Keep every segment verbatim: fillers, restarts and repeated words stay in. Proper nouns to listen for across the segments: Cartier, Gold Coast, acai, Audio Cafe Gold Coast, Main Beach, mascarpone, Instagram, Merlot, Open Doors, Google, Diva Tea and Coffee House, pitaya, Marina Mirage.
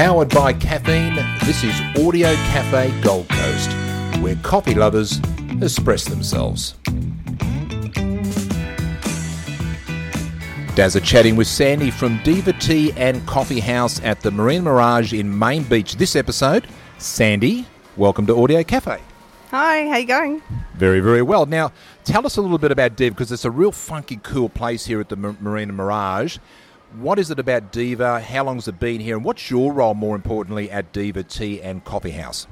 Powered by caffeine, this is Audio Cafe Gold Coast, where coffee lovers express themselves. Dazza chatting with Sandy from Diva Tea and Coffee House at the Marina Mirage in Main Beach this episode. Sandy, welcome to Audio Cafe. Hi, how you going? Very, very well. Now, tell us a little bit about Diva, because it's a real funky, cool place here at the M- Marina Mirage. What is it about Diva? How long's it been here? And what's your role, more importantly, at Diva Tea and Coffee House?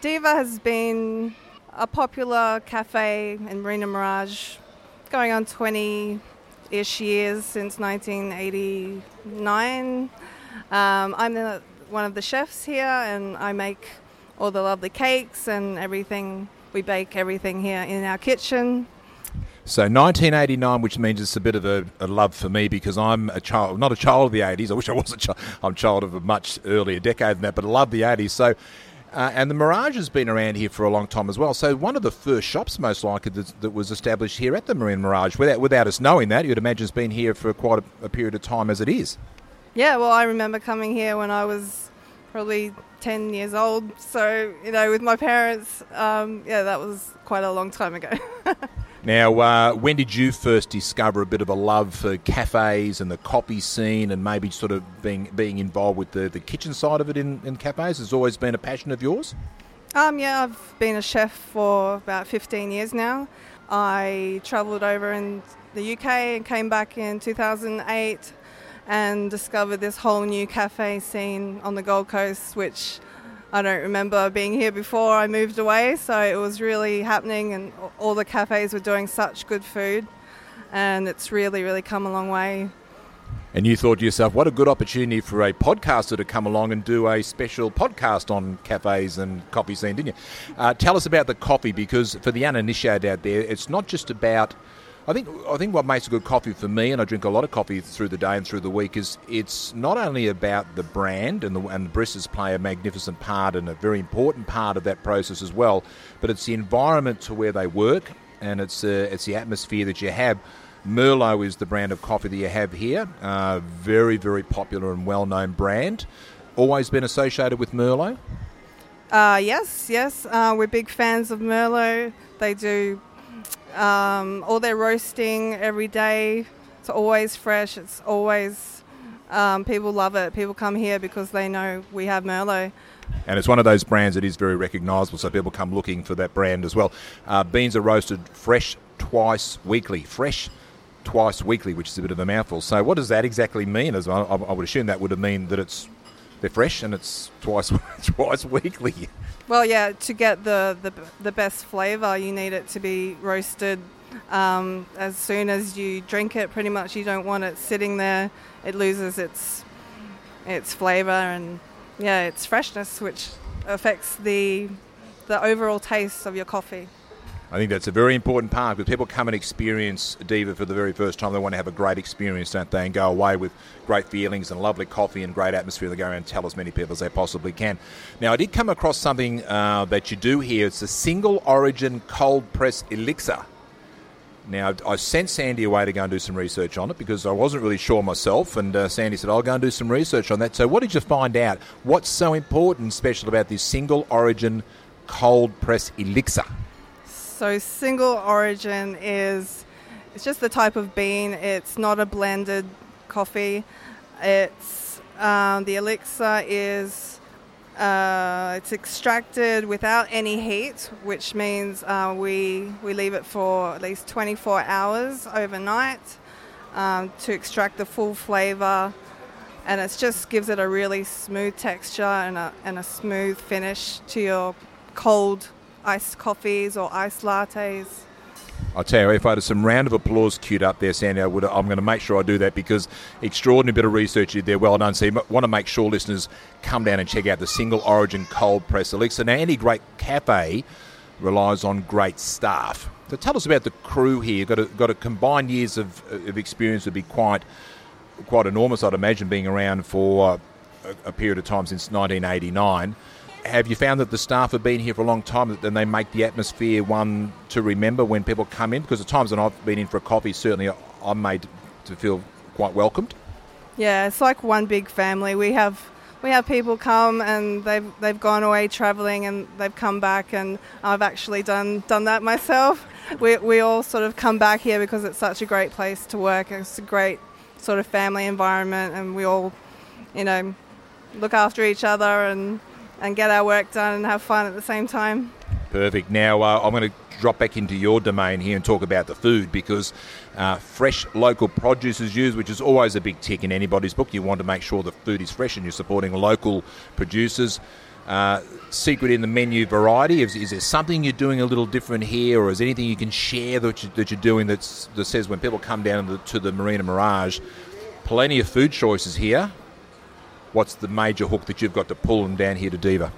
Diva has been a popular cafe in Marina Mirage going on twenty-ish years, since nineteen eighty-nine. Um, I'm the, one of the chefs here, and I make all the lovely cakes and everything. We bake everything here in our kitchen. So nineteen eighty-nine, which means it's a bit of a, a love for me, because I'm a child, not a child of the eighties. I wish I was a child. I'm a child of a much earlier decade than that, but I love the eighties. So, uh, and the Mirage has been around here for a long time as well. So one of the first shops, most likely, that, that was established here at the Marina Mirage. Without, without us knowing that, you'd imagine it's been here for quite a, a period of time as it is. Yeah, well, I remember coming here when I was probably ten years old, so you know, with my parents, um, yeah, that was quite a long time ago. Now, uh, when did you first discover a bit of a love for cafes and the coffee scene, and maybe sort of being being involved with the, the kitchen side of it in, in cafes? Has always been a passion of yours? Um, yeah, I've been a chef for about fifteen years now. I travelled over in the U K and came back in two thousand eight. And discovered this whole new cafe scene on the Gold Coast, which I don't remember being here before I moved away, so it was really happening, and all the cafes were doing such good food, and it's really, really come a long way. And you thought to yourself, what a good opportunity for a podcaster to come along and do a special podcast on cafes and coffee scene, didn't you? Uh, tell us about the coffee, because for the uninitiated out there, it's not just about... I think I think what makes a good coffee for me, and I drink a lot of coffee through the day and through the week, is it's not only about the brand, and the, and the baristas play a magnificent part and a very important part of that process as well, but it's the environment to where they work, and it's uh, it's the atmosphere that you have. Merlot is the brand of coffee that you have here, uh, very, very popular and well-known brand. Always been associated with Merlot? Uh, yes, yes. Uh, we're big fans of Merlot. They do... Um, all their roasting every day. It's always fresh. It's always um, people love it. People come here because they know we have Merlot. And it's one of those brands that is very recognisable, so people come looking for that brand as well. Uh, beans are roasted fresh twice weekly. Fresh twice weekly, which is a bit of a mouthful. So what does that exactly mean? As well, I, I would assume that would have mean that it's they're fresh and it's twice twice weekly. Well, yeah, to get the, the the best flavour, you need it to be roasted um, as soon as you drink it. Pretty much, you don't want it sitting there; it loses its its flavour and yeah, its freshness, which affects the the overall taste of your coffee. I think that's a very important part, because people come and experience Diva for the very first time. They want to have a great experience, don't they, and go away with great feelings and lovely coffee and great atmosphere. They go around and tell as many people as they possibly can. Now, I did come across something uh, that you do here. It's a single origin cold press elixir. Now, I sent Sandy away to go and do some research on it, because I wasn't really sure myself, and uh, Sandy said, I'll go and do some research on that. So what did you find out? What's so important and special about this single origin cold press elixir? So single origin is, it's just the type of bean. It's not a blended coffee. It's um, the elixir is, uh, it's extracted without any heat, which means uh, we, we leave it for at least twenty-four hours overnight um, to extract the full flavour. And it just gives it a really smooth texture and a, and a smooth finish to your cold iced coffees or iced lattes. I'll tell you, if I had some round of applause queued up there, Sandy, I would, I'm going to make sure I do that, because extraordinary bit of research you did there. Well done. So you want to make sure listeners come down and check out the single origin cold press elixir. Now, any great cafe relies on great staff. So tell us about the crew here. You've got a, got a combined years of, of experience would be quite, quite enormous, I'd imagine, being around for a, a period of time since nineteen eighty-nine. Have you found that the staff have been here for a long time, and they make the atmosphere one to remember when people come in? Because the times that I've been in for a coffee, certainly I'm made to feel quite welcomed. Yeah, it's like one big family. We have we have people come and they've they've gone away traveling and they've come back, and I've actually done done that myself. We we all sort of come back here because it's such a great place to work. It's a great sort of family environment, and we all, you know, look after each other and, and get our work done and have fun at the same time. Perfect. Now, uh, I'm going to drop back into your domain here and talk about the food, because uh, fresh local produce is used, which is always a big tick in anybody's book. You want to make sure the food is fresh and you're supporting local producers. Uh, secret in the menu variety, is, is there something you're doing a little different here, or is there anything you can share that, you, that you're doing that's, that says when people come down to the, to the Marina Mirage, plenty of food choices here? What's the major hook that you've got to pull them down here to Diva?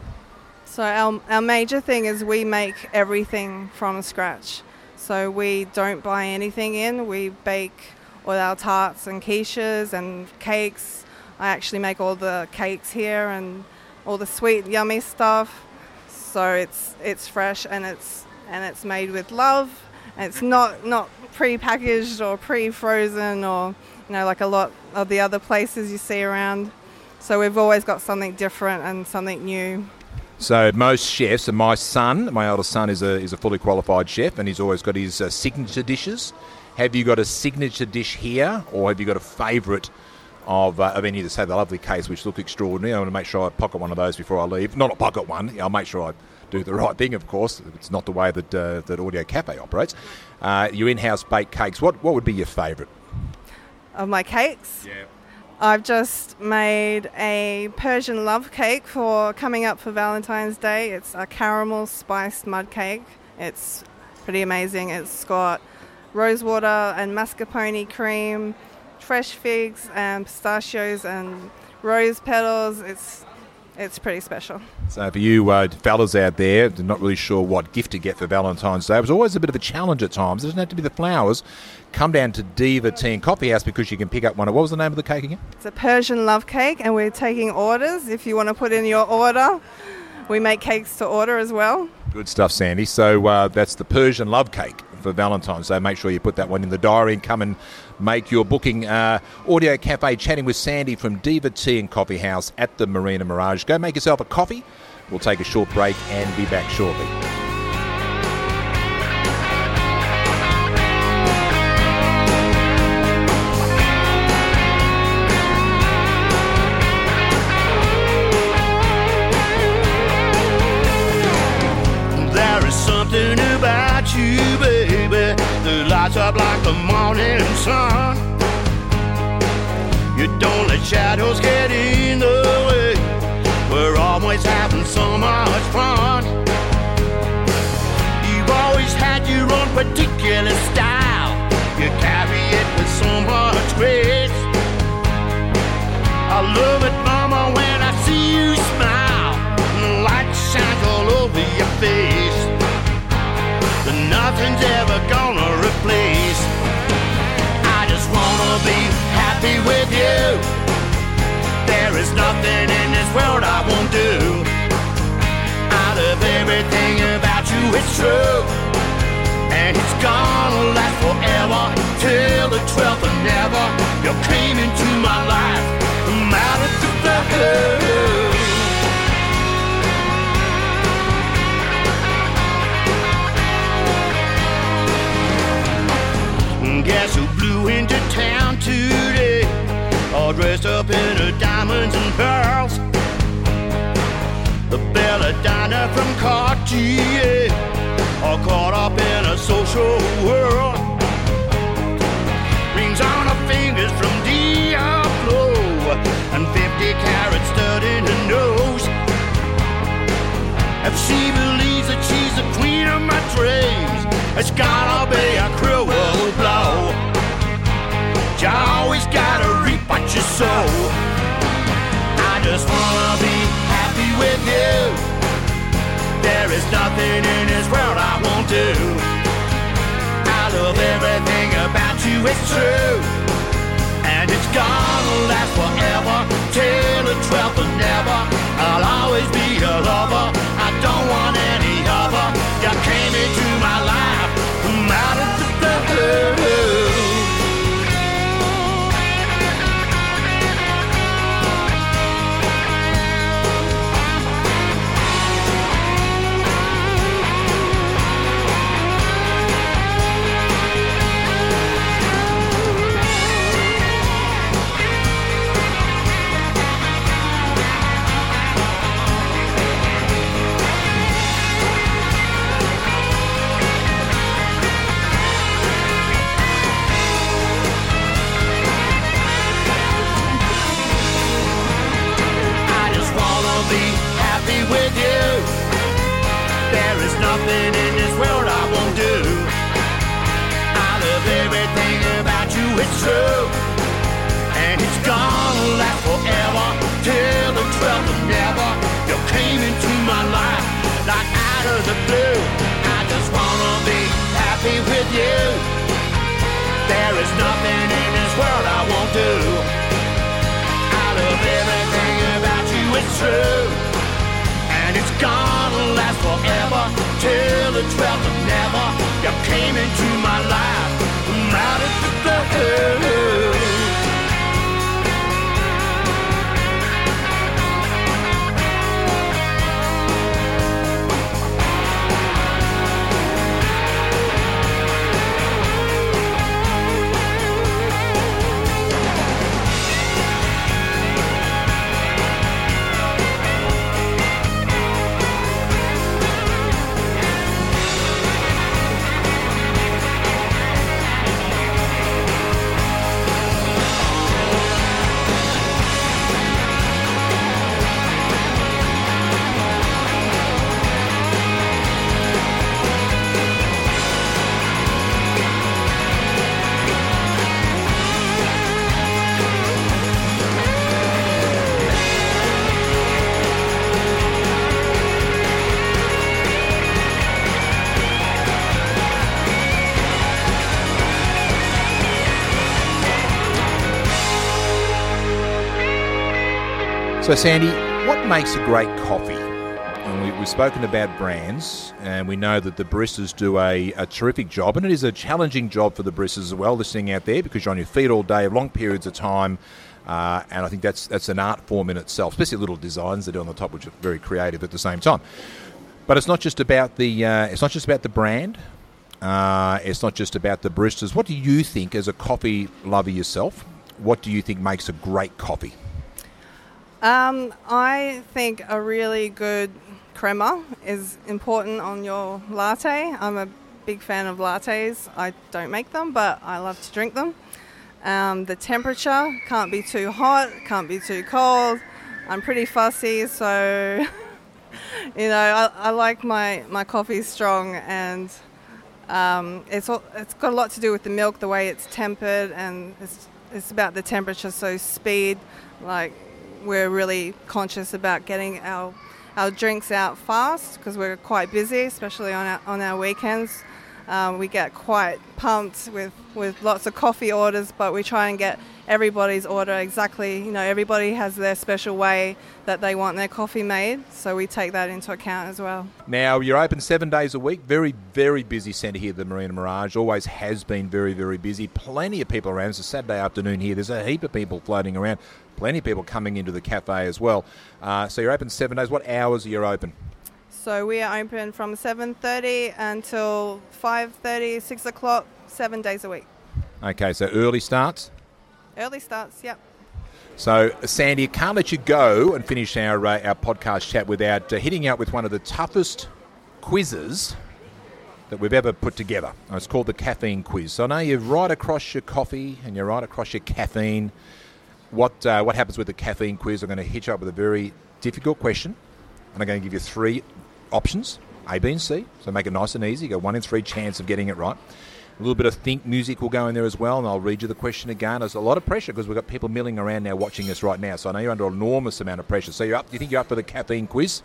So our, our major thing is we make everything from scratch. So we don't buy anything in. We bake all our tarts and quiches and cakes. I actually make all the cakes here and all the sweet, yummy stuff. So it's it's fresh and it's and it's made with love. And it's not not pre-packaged or pre-frozen or, you know, like a lot of the other places you see around. So we've always got something different and something new. So most chefs, and my son, my eldest son is a is a fully qualified chef, and he's always got his uh, signature dishes. Have you got a signature dish here, or have you got a favourite of uh, of any of the, say, the lovely cakes, which look extraordinary? I want to make sure I pocket one of those before I leave. Not a pocket one. I'll make sure I do the right thing, of course. It's not the way that uh, that Audio Cafe operates. Uh, your in-house baked cakes, what, what would be your favourite? Of my cakes? Yeah. I've just made a Persian love cake for coming up for Valentine's Day. It's a caramel spiced mud cake. It's pretty amazing. It's got rose water and mascarpone cream, fresh figs and pistachios and rose petals. It's it's pretty special. So for you uh, fellas out there, they're not really sure what gift to get for Valentine's Day. It was always a bit of a challenge at times. It doesn't have to be the flowers. Come down to Diva Tea and Coffee House, because you can pick up one of, what was the name of the cake again? It's a Persian love cake, and we're taking orders. If you want to put in your order, we make cakes to order as well. Good stuff, Sandy. So uh, that's the Persian love cake for Valentine's Day. Make sure you put that one in the diary and come and make your booking. Uh, Audio Cafe chatting with Sandy from Diva Tea and Coffee House at the Marina Mirage. Go make yourself a coffee. We'll take a short break and be back shortly. Up like the morning sun. You don't let shadows get in the way. We're always having so much fun. You've always had your own particular style. You carry it with so much grace. I love it, Mama, when I see you smile, and the light shines all over your face. And nothing's ever gonna replace. I just wanna be happy with you. There is nothing in this world I won't do. I love everything about you, it's true. And it's gonna last forever, till the twelfth and never. You came into my life, I'm out of the blue. Guess who blew into town today, all dressed up in her diamonds and pearls? The belladonna from Cartier, all caught up in a social world. Rings on her fingers from Diablo, and fifty carats stud in her nose. If she believes that she's the queen of my dreams, it's gotta be a cruel blow. You always gotta reap what you sow. I just wanna be happy with you. There is nothing in this world I won't do. I love everything about you, it's true. And it's gonna last forever, till the twelfth and never. I'll always be a lover, I don't want any other. You came into my life, I'm out of the blue. nothing in this world I won't do. I love everything about you, it's true. And it's gonna last forever, till the twelfth of never. You came into my life like out of the blue. I just wanna be happy with you. There is nothing in this world I won't do. I love everything about you, it's true. And it's gonna last forever, till the twelfth of never. You came into my life, I'm out of the blue. So, Sandy, what makes a great coffee? And we, we've spoken about brands, and we know that the baristas do a, a terrific job, and it is a challenging job for the baristas as well, listening out there, because you're on your feet all day, long periods of time, uh, and I think that's that's an art form in itself, especially little designs they do on the top, which are very creative at the same time. But it's not just about the uh, it's not just about the brand. Uh, it's not just about the baristas. What do you think, as a coffee lover yourself, what do you think makes a great coffee? Um, I think a really good crema is important on your latte. I'm a big fan of lattes. I don't make them, but I love to drink them. Um, the temperature can't be too hot, can't be too cold. I'm pretty fussy, so you know I, I like my, my coffee strong, and um, it's all, it's got a lot to do with the milk, the way it's tempered, and it's it's about the temperature. So speed, like. We're really conscious about getting our our drinks out fast because we're quite busy, especially on our, on our weekends. Um, we get quite pumped with, with lots of coffee orders, but we try and get everybody's order exactly. You know, everybody has their special way that they want their coffee made, so we take that into account as well. Now, you're open seven days a week. Very, very busy centre here at the Marina Mirage. Always has been very, very busy. Plenty of people around. It's a Saturday afternoon here. There's a heap of people floating around. Plenty of people coming into the cafe as well. Uh, so you're open seven days. What hours are you open? So we are open from seven thirty until five thirty, six o'clock, seven days a week. Okay, so early starts? Early starts, yep. So, Sandy, I can't let you go and finish our uh, our podcast chat without uh, hitting out with one of the toughest quizzes that we've ever put together. And it's called the caffeine quiz. So I know you're right across your coffee and you're right across your caffeine. What, uh, what happens with the caffeine quiz? I'm going to hit you up with a very difficult question, and I'm going to give you three options, A, B and C, so make it nice and easy. You got one in three chance of getting it right. A little bit of think music will go in there as well, and I'll read you the question again. There's a lot of pressure because we've got people milling around now watching us right now, so I know you're under an enormous amount of pressure. So you're up. Do you think you're up for the caffeine quiz?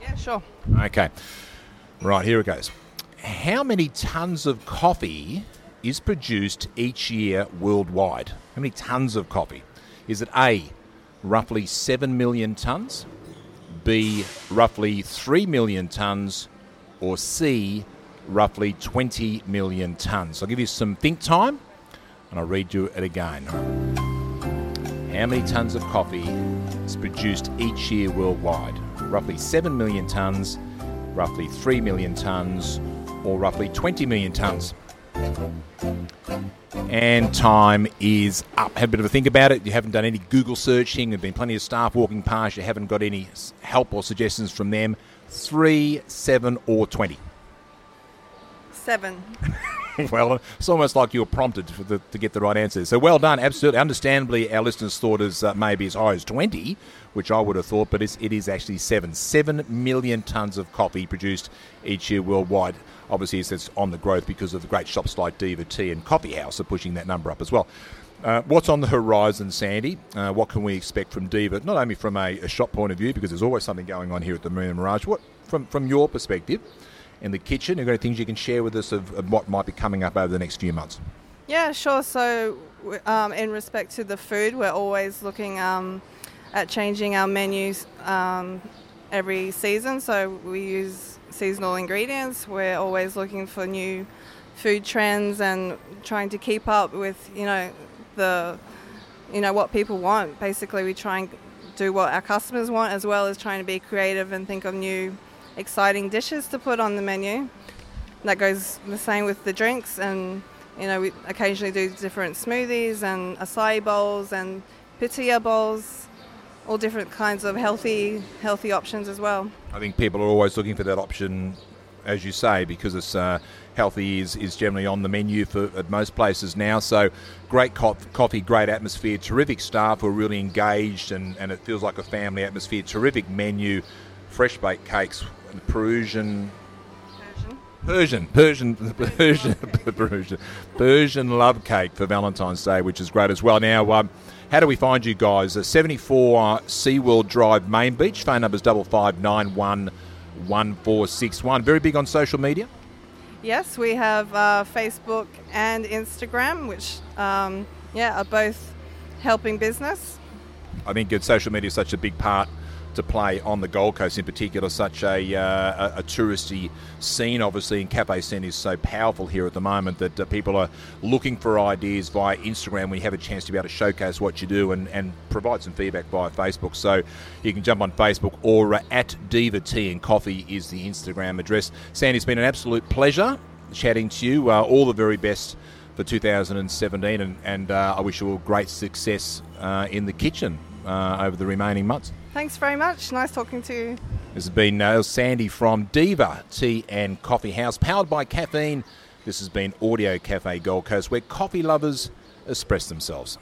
Yeah, sure. Okay. Right, here it goes. How many tonnes of coffee is produced each year worldwide? How many tonnes of coffee? Is it A, roughly seven million tonnes? B, roughly three million tonnes, or C, roughly twenty million tonnes. I'll give you some think time, and I'll read you it again. How many tonnes of coffee is produced each year worldwide? Roughly seven million tonnes, roughly three million tonnes, or roughly twenty million tonnes. And time is up. Have a bit of a think about it. You haven't done any Google searching. There have been plenty of staff walking past. You haven't got any help or suggestions from them. Three, seven, or twenty? Seven. Well, it's almost like you were prompted for the, to get the right answers. So well done. Absolutely. Understandably, our listeners thought as uh, maybe as high as twenty, which I would have thought, but it's, it is actually seven. Seven million tonnes of coffee produced each year worldwide. Obviously, it's on the growth because of the great shops like Diva Tea and Coffee House are pushing that number up as well. Uh, what's on the horizon, Sandy? Uh, what can we expect from Diva? Not only from a, a shop point of view, because there's always something going on here at the Marina Mirage. What, from from your perspective, in the kitchen, are there any things you can share with us of, of what might be coming up over the next few months? Yeah, sure. So, um, in respect to the food, we're always looking um, at changing our menus um, every season. So we use seasonal ingredients. We're always looking for new food trends and trying to keep up with, you know, the, you know, what people want. Basically, we try and do what our customers want, as well as trying to be creative and think of new exciting dishes to put on the menu. That goes the same with the drinks, and you know, we occasionally do different smoothies and acai bowls and pitaya bowls, all different kinds of healthy healthy options as well. I think people are always looking for that option, as you say, because it's uh, healthy is, is generally on the menu for at most places now. So great co- coffee, great atmosphere, terrific staff who are really engaged, and, and it feels like a family atmosphere. Terrific menu, fresh baked cakes, Perusian, Persian, Persian, Persian, Persian, Persian love cake for Valentine's Day, which is great as well. Now, um, how do we find you guys? Uh, seventy-four SeaWorld Drive, Main Beach. Phone number is double five nine one one four six one. Very big on social media. Yes, we have uh, Facebook and Instagram, which um, yeah are both helping business. I think good social media is such a big part to play on the Gold Coast in particular, such a, uh, a, a touristy scene, obviously, and cafe scene is so powerful here at the moment that uh, people are looking for ideas via Instagram. We have a chance to be able to showcase what you do and, and provide some feedback via Facebook. So you can jump on Facebook, or uh, at Diva Tea and Coffee is the Instagram address. Sandy, it's been an absolute pleasure chatting to you. Uh, all the very best for two thousand seventeen, and, and uh, I wish you all great success uh, in the kitchen uh, over the remaining months. Thanks very much. Nice talking to you. This has been uh, Sandy from Diva Tea and Coffee House, powered by caffeine. This has been Audio Cafe Gold Coast, where coffee lovers express themselves.